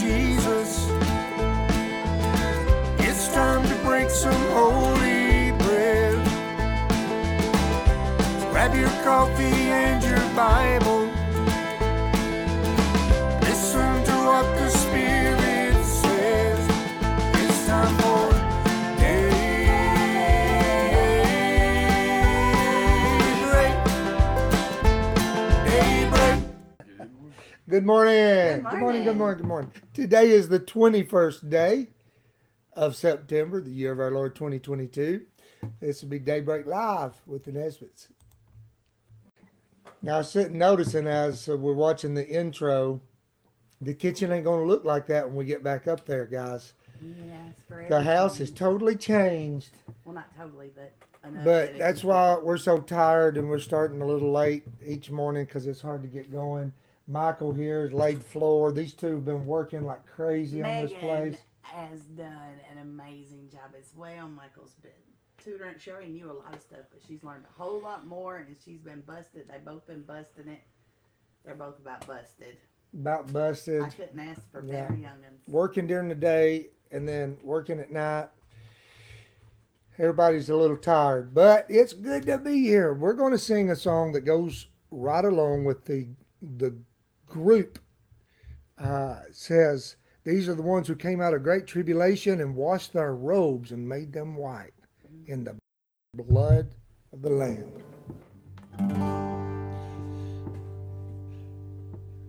Jesus. It's time to break some holy bread. Grab your coffee and your Bible. Listen to what the Spirit says. It's time for Good morning. Good morning. Good morning. Good morning. Good morning. Today is the 21st day of September, the year of our Lord 2022. This will be Daybreak Live with the Nesbits. Now, I was sitting noticing as we're watching the intro, the kitchen ain't going to look like that when we get back up there, guys. Yes, the house is totally changed. Well, not totally, but enough. But that's why we're so tired and we're starting a little late each morning because it's hard to get going. Michael here has laid floor. These two have been working like crazy on this place. Megan has done an amazing job as well. Michael's been tutoring. She already knew a lot of stuff, but she's learned a whole lot more, and she's been busted. They've both been busting it. They're both about busted. About busted. I couldn't ask for better youngins. Working during the day and then working at night. Everybody's a little tired, but it's good to be here. We're going to sing a song that goes right along with the group. Says, these are the ones who came out of great tribulation and washed their robes and made them white in the blood of the Lamb.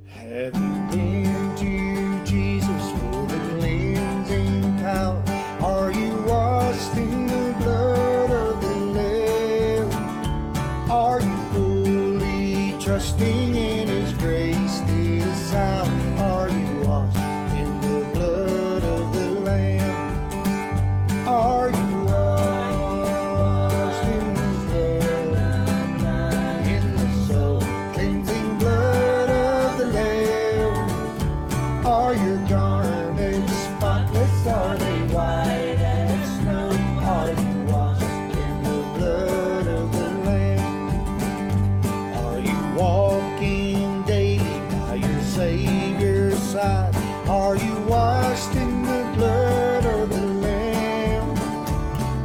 Have you been to Jesus for the cleansing power? Are you washed in the blood of the Lamb? Are you fully trusting in His grace this hour? Are you washed in the blood of the Lamb? Are you washed in the blood, in the soul cleansing blood of the Lamb? Are your garments spotless? Are they white as snow? Are you washed in the blood of the Lamb? Are you walking daily by your Savior's side? Are you washed in the blood of the Lamb?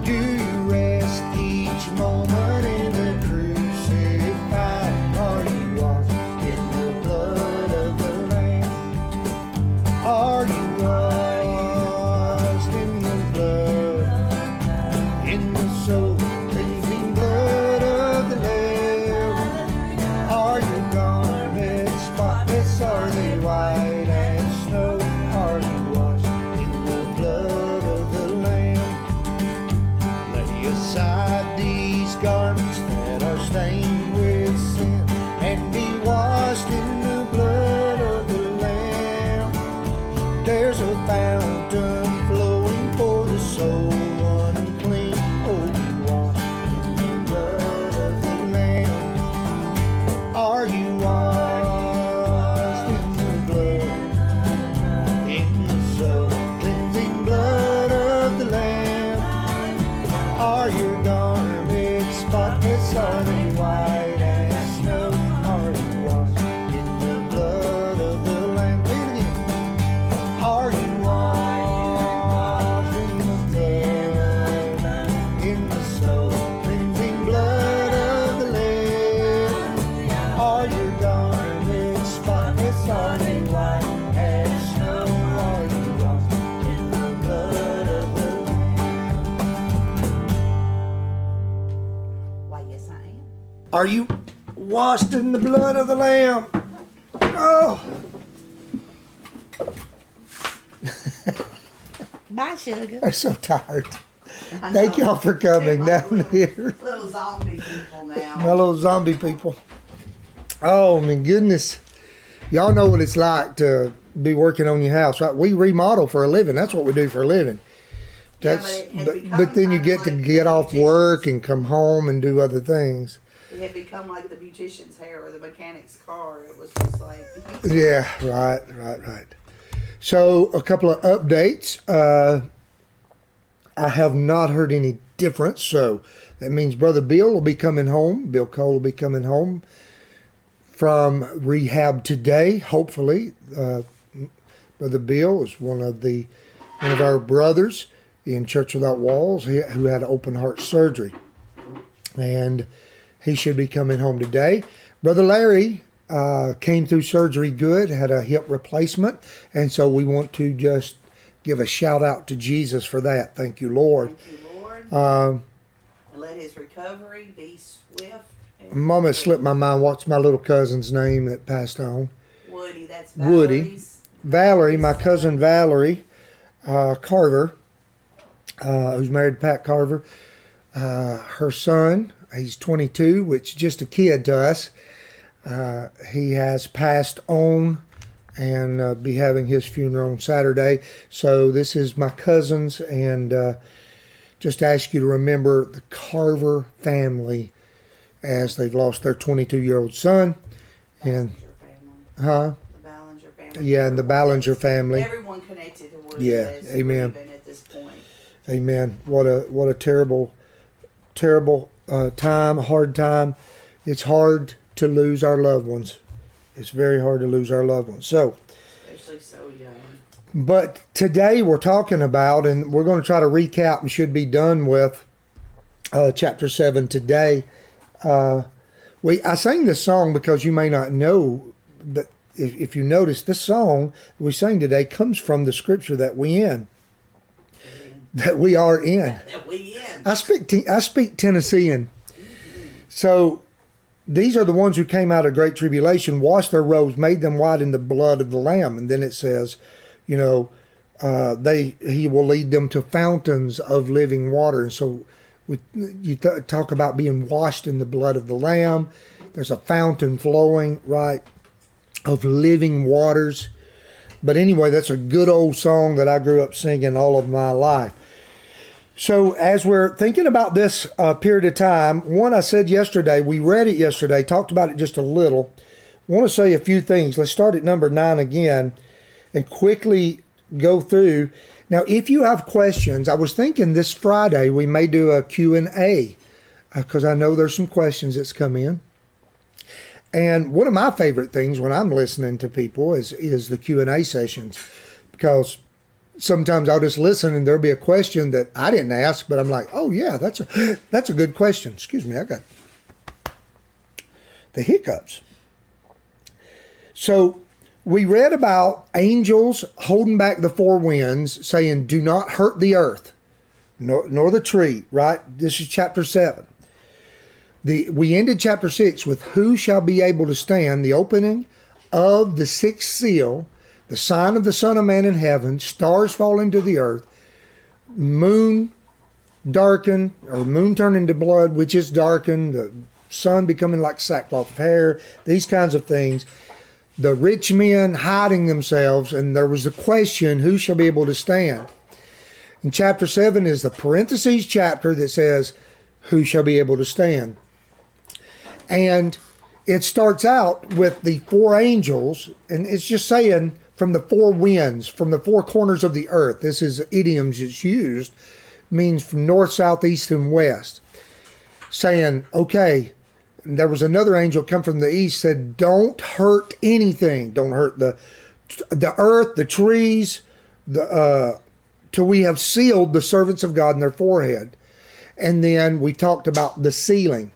Do you rest each moment in the crucified? Are you washed in the blood of the Lamb? Are you washed in the blood, in the soul cleansing blood of the Lamb? Are your garments spotless? Are they white as snow? Are you washed in the blood of the Lamb? Lay aside these garments that are stained with sin and be washed in the blood of the Lamb. There's a fountain flowing for the soul unclean. Oh, you washed in the blood of the Lamb. Are you washed in the blood, in the soul cleansing blood of the Lamb? Are your garments spotless? Are they white as snow? Are you washed in the blood of the Lamb? Read it again. Are you washed in the blood, in the soul cleansing blood of the Lamb? Are your garments spotless? Are they white as snow? Are you washed in the blood of the Lamb? Why, yes, I am. Are you washed in the blood of the Lamb? Oh, Bye, sugar. I'm so tired. I Thank know. Y'all for coming They're down like here. Little zombie people now. My little zombie people. Oh, my goodness. Y'all know what it's like to be working on your house, right? We remodel for a living. That's what we do for a living. Yeah, but That's it had become but then you kind of get to like get off beauticians. Work and come home and do other things. It had become like the beautician's hair or the mechanic's car. It was just like, Yeah, right. So a couple of updates. I have not heard any difference, so that means Brother Bill will be coming home. Bill Cole will be coming home from rehab today, hopefully. Brother Bill is one of our brothers in Church Without Walls who had open heart surgery, and he should be coming home today. Brother Larry came through surgery good, had a hip replacement, and so we want to just give a shout out to Jesus for that. Thank you, Lord. Thank you, Lord. Let his recovery be swift. Mama slipped my mind. What's my little cousin's name that passed on? Woody. That's Valerie's. Valerie, my cousin Valerie Carver, who's married to Pat Carver. Her son, he's 22, which is just a kid to us. He has passed on and be having his funeral on Saturday. So this is my cousin's, and just ask you to remember the Carver family as they've lost their 22-year-old son. And the Ballinger family. Yeah, and the Ballinger family. Everyone connected to Woody. Yeah, amen. At this point. Amen. What a terrible, terrible time, hard time. It's hard to lose our loved ones. It's very hard to lose our loved ones. So, especially so young. But today we're talking about, and we're going to try to recap and should be done with chapter 7 today. I sang this song because you may not know that if you notice, this song we sang today comes from the scripture that we in. That we are in. That we in. I speak Tennessean. Mm-hmm. So these are the ones who came out of great tribulation, washed their robes, made them white in the blood of the Lamb. And then it says, you know, he will lead them to fountains of living water. And so you talk about being washed in the blood of the Lamb. There's a fountain flowing, right, of living waters. But anyway, that's a good old song that I grew up singing all of my life. So as we're thinking about this period of time, one, I said yesterday, we read it yesterday, talked about it just a little. I want to say a few things. Let's start at number 9 again and quickly go through. Now, if you have questions, I was thinking this Friday we may do a Q&A because I know there's some questions that's come in. And one of my favorite things when I'm listening to people is the Q&A sessions, because sometimes I'll just listen and there'll be a question that I didn't ask, but I'm like, oh yeah, that's a good question. Excuse me, I got the hiccups. So we read about angels holding back the four winds, saying, do not hurt the earth, nor the tree, right? This is chapter 7. We ended chapter 6 with who shall be able to stand the opening of the 6th seal, the sign of the Son of Man in heaven, stars falling to the earth, moon turning to blood, which is darkened, the sun becoming like sackcloth of hair, these kinds of things. The rich men hiding themselves, and there was the question, who shall be able to stand? And chapter 7 is the parentheses chapter that says, who shall be able to stand? And it starts out with the four angels, and it's just saying from the four winds, from the four corners of the earth. This is idioms it's used, means from north, south, east, and west. Saying, okay, there was another angel come from the east, said, don't hurt anything. Don't hurt the earth, the trees, till we have sealed the servants of God in their forehead. And then we talked about the sealing.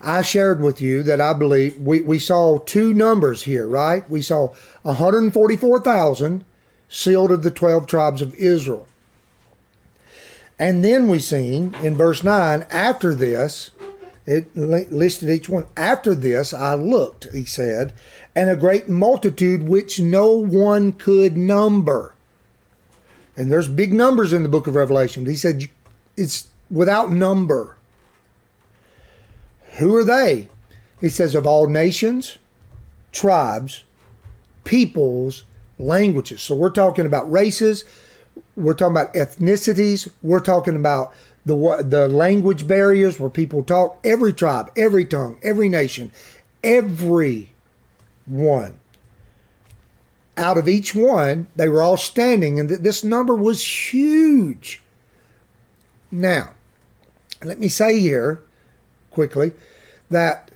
I shared with you that I believe we saw two numbers here, right? We saw 144,000 sealed of the 12 tribes of Israel. And then we seen in verse 9, after this, it listed each one. After this, I looked, he said, and a great multitude which no one could number. And there's big numbers in the book of Revelation. He said, it's without number. Who are they? He says, of all nations, tribes, peoples, languages. So we're talking about races. We're talking about ethnicities. We're talking about the language barriers where people talk. Every tribe, every tongue, every nation, every one. Out of each one, they were all standing. And this number was huge. Now, let me say here, quickly, that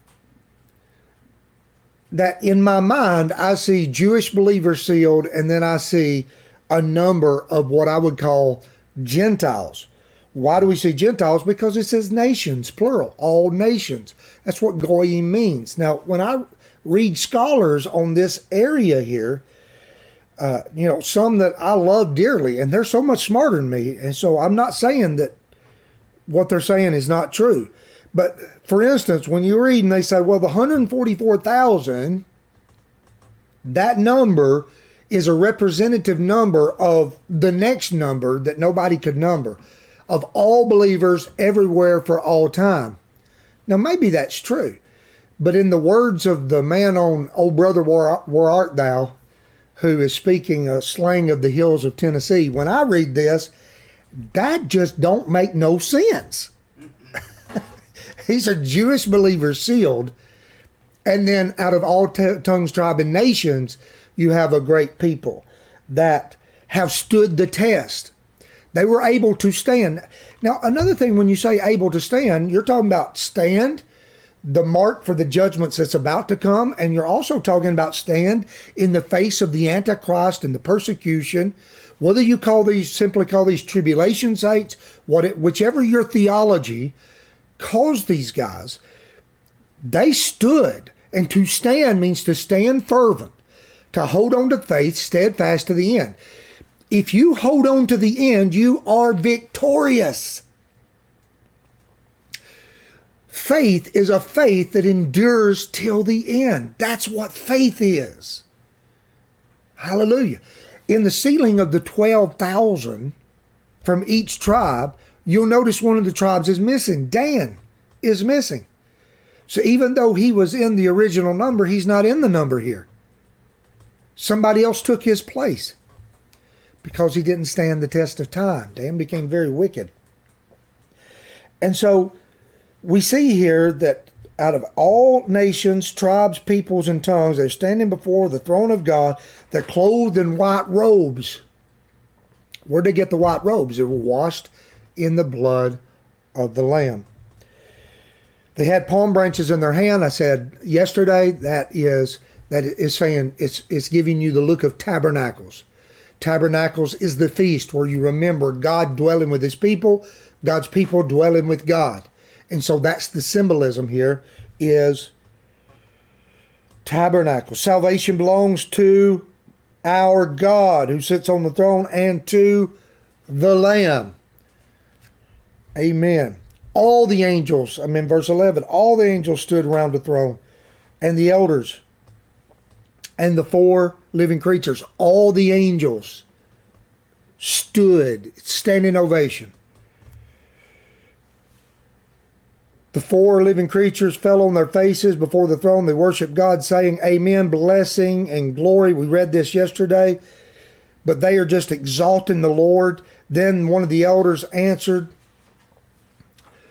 that in my mind, I see Jewish believer sealed, and then I see a number of what I would call Gentiles. Why do we see Gentiles? Because it says nations, plural, all nations. That's what goyim means. Now, when I read scholars on this area here, some that I love dearly, and they're so much smarter than me, and so I'm not saying that what they're saying is not true. But, for instance, when you read and they say, well, the 144,000, that number is a representative number of the next number that nobody could number, of all believers everywhere for all time. Now, maybe that's true. But in the words of the man on Old Brother Where Art Thou, who is speaking a slang of the hills of Tennessee, when I read this, that just don't make no sense. He's a Jewish believer sealed. And then out of all tongues, tribes, and nations, you have a great people that have stood the test. They were able to stand. Now, another thing, when you say able to stand, you're talking about stand, the mark for the judgments that's about to come. And you're also talking about stand in the face of the Antichrist and the persecution. Whether you simply call these tribulation saints, whichever your theology caused these guys, they stood. And to stand means to stand fervent, to hold on to faith, steadfast to the end. If you hold on to the end, you are victorious. Faith is a faith that endures till the end. That's what faith is. Hallelujah. In the sealing of the 12,000 from each tribe, you'll notice one of the tribes is missing. Dan is missing. So even though he was in the original number, he's not in the number here. Somebody else took his place, because he didn't stand the test of time. Dan became very wicked. And so we see here that out of all nations, tribes, peoples, and tongues, they're standing before the throne of God. They're clothed in white robes. Where'd they get the white robes? They were washed in the blood of the Lamb. They had palm branches in their hand. I said yesterday, that is saying it's giving you the look of tabernacles. Tabernacles is the feast where you remember God dwelling with his people, God's people dwelling with God. And so that's the symbolism here, is tabernacle. Salvation belongs to our God who sits on the throne and to the Lamb. Amen. All the angels, I'm in verse 11, all the angels stood around the throne and the elders and the four living creatures. All the angels stood, standing ovation. The four living creatures fell on their faces before the throne. They worshiped God, saying, Amen, blessing and glory. We read this yesterday, but they are just exalting the Lord. Then one of the elders answered,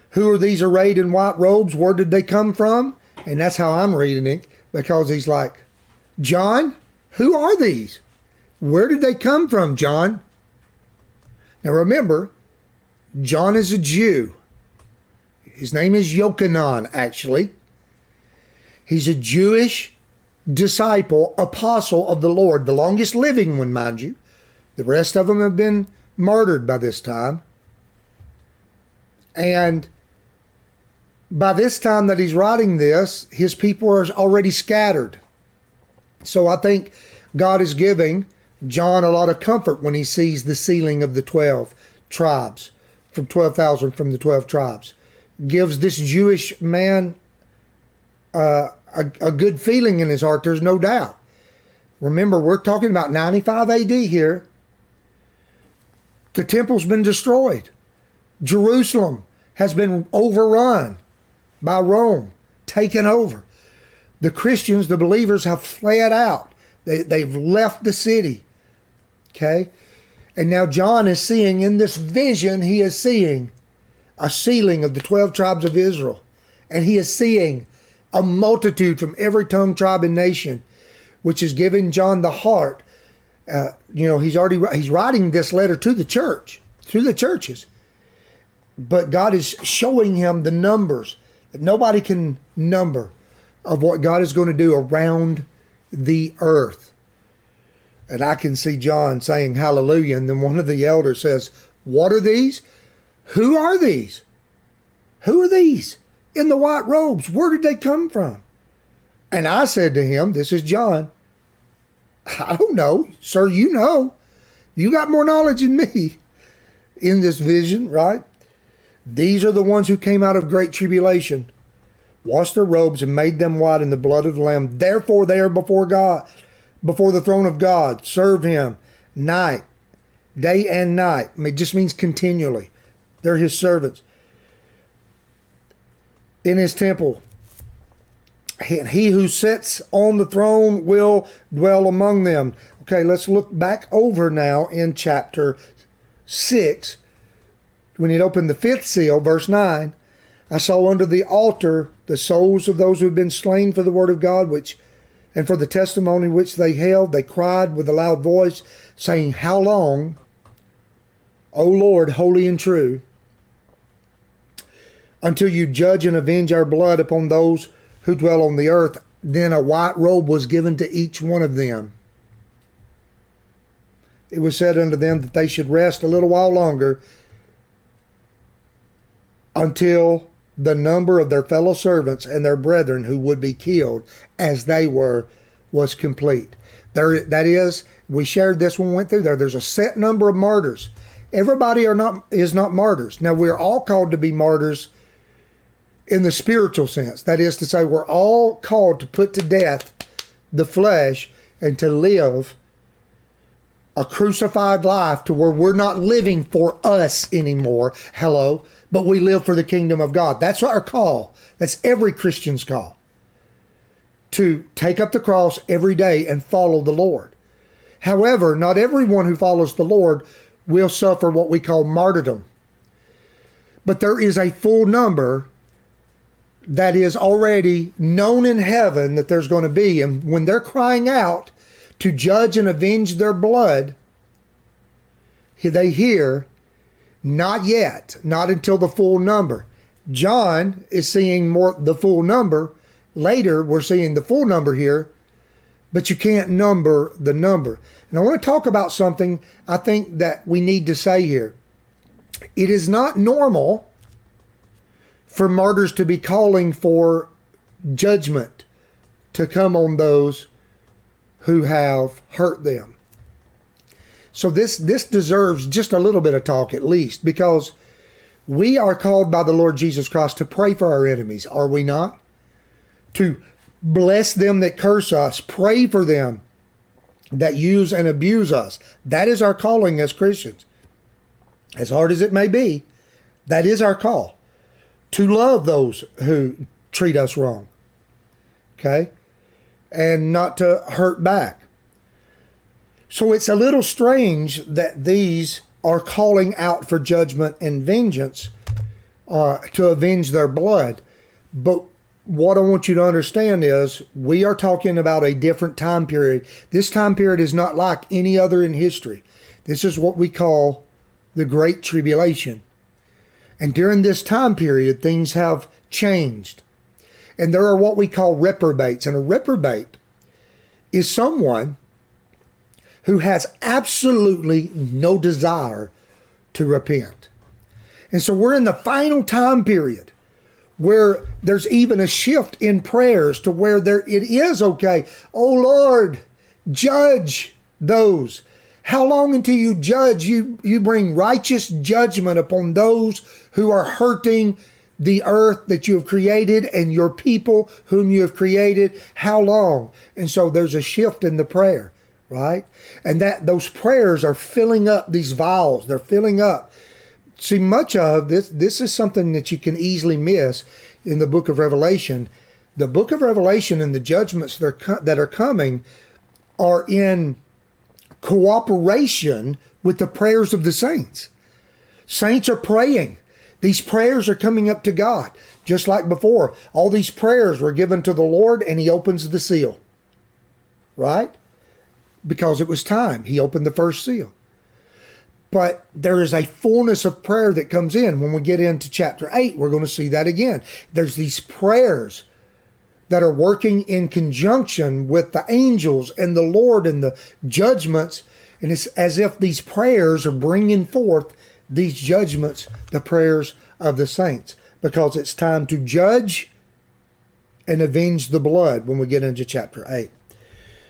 Who are these arrayed in white robes? Where did they come from? And that's how I'm reading it, because he's like, John, who are these? Where did they come from, John? Now remember, John is a Jew. His name is Yochanan, actually. He's a Jewish disciple, apostle of the Lord, the longest living one, mind you. The rest of them have been martyred by this time. And by this time that he's writing this, his people are already scattered. So I think God is giving John a lot of comfort when he sees the sealing of the 12 tribes, from 12,000 from the 12 tribes. Gives this Jewish man a good feeling in his heart, there's no doubt. Remember, we're talking about 95 AD here. The temple's been destroyed. Jerusalem has been overrun by Rome, taken over. The Christians, the believers, have fled out. They've left the city, okay? And now John is seeing, in this vision, he is seeing a sealing of the 12 tribes of Israel. And he is seeing a multitude from every tongue, tribe, and nation, which is giving John the heart. He's writing this letter to the church, to the churches. But God is showing him the numbers that nobody can number, of what God is going to do around the earth. And I can see John saying hallelujah. And then one of the elders says, what are these? Who are these? Who are these in the white robes? Where did they come from? And I said to him, this is John. I don't know, sir, you know. You got more knowledge than me in this vision, right? These are the ones who came out of great tribulation, washed their robes and made them white in the blood of the Lamb. Therefore, they are before God, before the throne of God, serve him night, day and night. I mean, it just means continually. They're his servants. In his temple, he who sits on the throne will dwell among them. Okay, let's look back over now in chapter 6. When he'd opened the fifth seal, verse 9, I saw under the altar the souls of those who had been slain for the word of God, which, and for the testimony which they held. They cried with a loud voice, saying, how long, O Lord, holy and true, until you judge and avenge our blood upon those who dwell on the earth? Then a white robe was given to each one of them. It was said unto them that they should rest a little while longer until the number of their fellow servants and their brethren who would be killed as they were was complete. There, that is, we shared this when we went through there. There's a set number of martyrs. Everybody is not martyrs. Now, we're all called to be martyrs in the spiritual sense. That is to say, we're all called to put to death the flesh and to live a crucified life to where we're not living for us anymore. Hello. But we live for the kingdom of God. That's our call. That's every Christian's call. To take up the cross every day and follow the Lord. However, not everyone who follows the Lord will suffer what we call martyrdom. But there is a full number that is already known in heaven that there's going to be. And when they're crying out to judge and avenge their blood, they hear, not yet, not until the full number. John is seeing more the full number. Later, we're seeing the full number here, but you can't number the number. And I want to talk about something I think that we need to say here. It is not normal for martyrs to be calling for judgment to come on those who have hurt them. So this deserves just a little bit of talk at least, because we are called by the Lord Jesus Christ to pray for our enemies, are we not? To bless them that curse us, pray for them that use and abuse us. That is our calling as Christians. As hard as it may be, that is our call, to love those who treat us wrong, okay? And not to hurt back. So it's a little strange that these are calling out for judgment and vengeance to avenge their blood. But what I want you to understand is we are talking about a different time period. This time period is not like any other in history. This is what we call the Great Tribulation. And during this time period, things have changed. And there are what we call reprobates. And a reprobate is someone who has absolutely no desire to repent. And so we're in the final time period where there's even a shift in prayers to where it is okay. Oh Lord, judge those. How long until you judge? You bring righteous judgment upon those who are hurting the earth that you have created and your people whom you have created. How long? And so there's a shift in the prayer. Right? And that those prayers are filling up these vials. They're filling up. See, much of this is something that you can easily miss in the book of Revelation. The book of Revelation and the judgments that are coming are in cooperation with the prayers of the saints. Saints are praying. These prayers are coming up to God. Just like before, all these prayers were given to the Lord and he opens the seal. Right? Because it was time. He opened the first seal. But there is a fullness of prayer that comes in. When we get into chapter 8, we're going to see that again. There's these prayers that are working in conjunction with the angels and the Lord and the judgments. And it's as if these prayers are bringing forth these judgments, the prayers of the saints, because it's time to judge and avenge the blood when we get into chapter 8.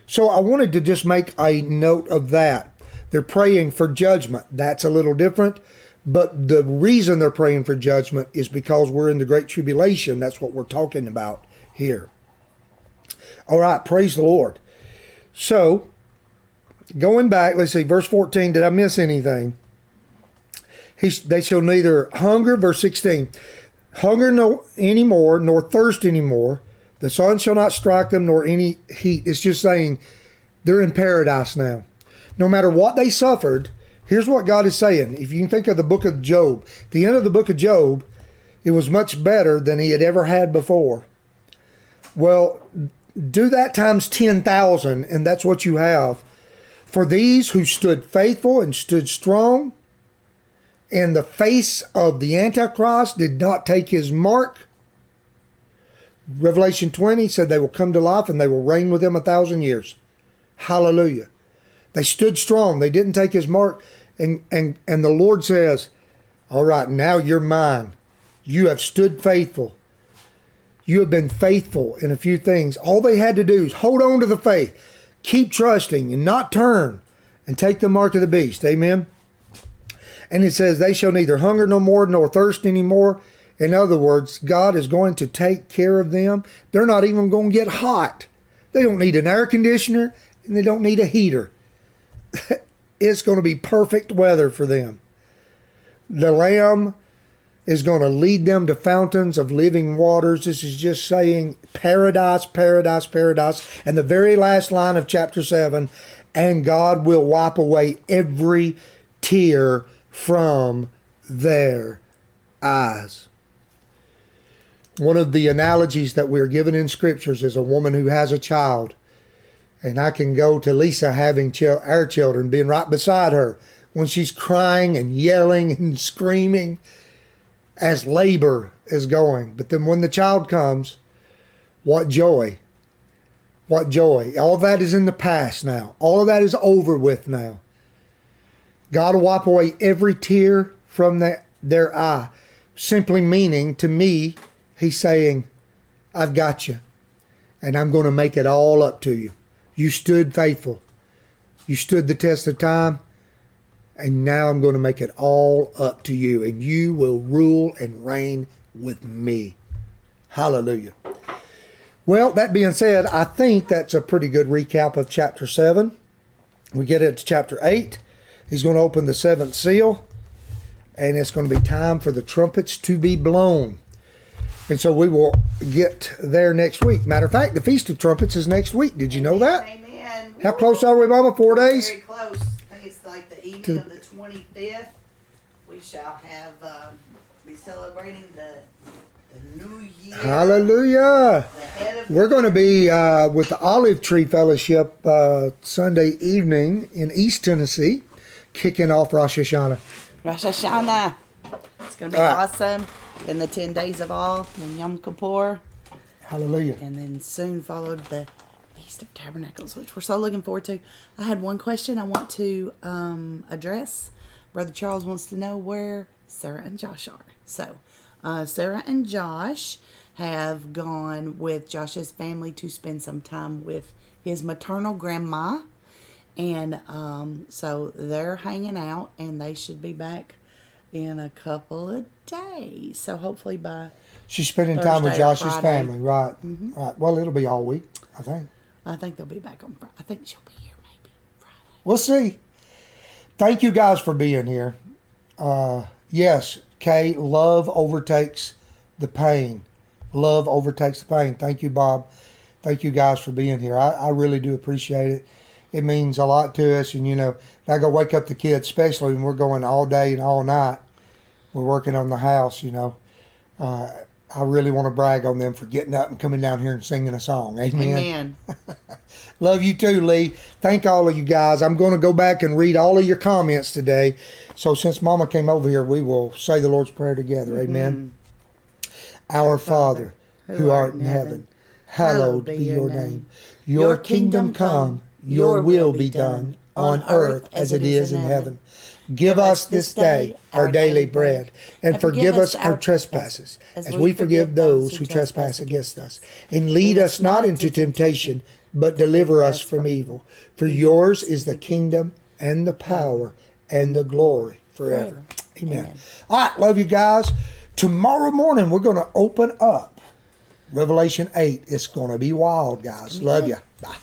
So I wanted to just make a note of that. They're praying for judgment. That's a little different, but the reason they're praying for judgment is because we're in the Great Tribulation. That's what we're talking about here. All right, praise the Lord. So going back, let's see, verse 14, did I miss anything? They shall neither hunger, verse 16, hunger no anymore, nor thirst anymore. The sun shall not strike them, nor any heat. It's just saying they're in paradise now. No matter what they suffered, here's what God is saying. If you can think of the book of Job, the end of the book of Job, it was much better than he had ever had before. Well, do that times 10,000, and that's what you have. For these who stood faithful and stood strong in the face of the Antichrist, did not take his mark. Revelation 20 said they will come to life and they will reign with him 1,000 years. Hallelujah. They stood strong. They didn't take his mark. And the Lord says, all right, now you're mine. You have stood faithful. You have been faithful in a few things. All they had to do is hold on to the faith. Keep trusting and not turn and take the mark of the beast. Amen. And it says, they shall neither hunger no more nor thirst anymore. In other words, God is going to take care of them. They're not even going to get hot. They don't need an air conditioner and they don't need a heater. It's going to be perfect weather for them. The Lamb is going to lead them to fountains of living waters. This is just saying paradise, paradise, paradise. And the very last line of chapter 7, and God will wipe away every tear from their eyes. One of the analogies that we're given in scriptures is a woman who has a child. And I can go to Lisa having our children, being right beside her when she's crying and yelling and screaming as labor is going. But then when the child comes, what joy. What joy. All that is in the past now. All of that is over with now. God will wipe away every tear from their eye. Simply meaning to me, he's saying, I've got you. And I'm going to make it all up to you. You stood faithful. You stood the test of time. And now I'm going to make it all up to you. And you will rule and reign with me. Hallelujah. Well, that being said, I think that's a pretty good recap of chapter 7. We get into chapter 8. He's going to open the 7th seal, and it's going to be time for the trumpets to be blown. And so we will get there next week. Matter of fact, the Feast of Trumpets is next week. Did you know that? Amen. How close are we, Mama? 4 days? Very close. I think it's like the evening of the 25th. We shall have, be celebrating the new year. Hallelujah. We're going to be with the Olive Tree Fellowship Sunday evening in East Tennessee, kicking off Rosh Hashanah. Rosh Hashanah. It's going to be awesome. Then the 10 days of all, then Yom Kippur. Hallelujah. And then soon followed the Feast of Tabernacles, which we're so looking forward to. I had one question I want to address. Brother Charles wants to know where Sarah and Josh are. So Sarah and Josh have gone with Josh's family to spend some time with his maternal grandma. And so they're hanging out, and they should be back in a couple of days. So hopefully by she's spending Thursday time with Josh's family, right? Mm-hmm. Right. Well, it'll be all week, I think. I think they'll be back on Friday. I think she'll be here maybe Friday. We'll see. Thank you guys for being here. Yes, Kay, love overtakes the pain. Love overtakes the pain. Thank you, Bob. Thank you guys for being here. I really do appreciate it. It means a lot to us, and you know, I go wake up the kids, especially when we're going all day and all night. We're working on the house, you know. I really want to brag on them for getting up and coming down here and singing a song. Amen. Amen. Love you too, Lee. Thank all of you guys. I'm going to go back and read all of your comments today. So since Mama came over here, we will say the Lord's Prayer together. Amen. Mm-hmm. Our Father, who art in heaven, hallowed be your name. Your kingdom come, your will be done, on earth as it is in heaven. Give us this day our daily bread, and forgive us our trespasses, as we forgive those who trespass against us. And lead us not into temptation, but deliver us from evil. For yours is the kingdom and the power and the glory forever. Amen. All right, love you guys. Tomorrow morning, we're going to open up Revelation 8. It's going to be wild, guys. Love you. Bye.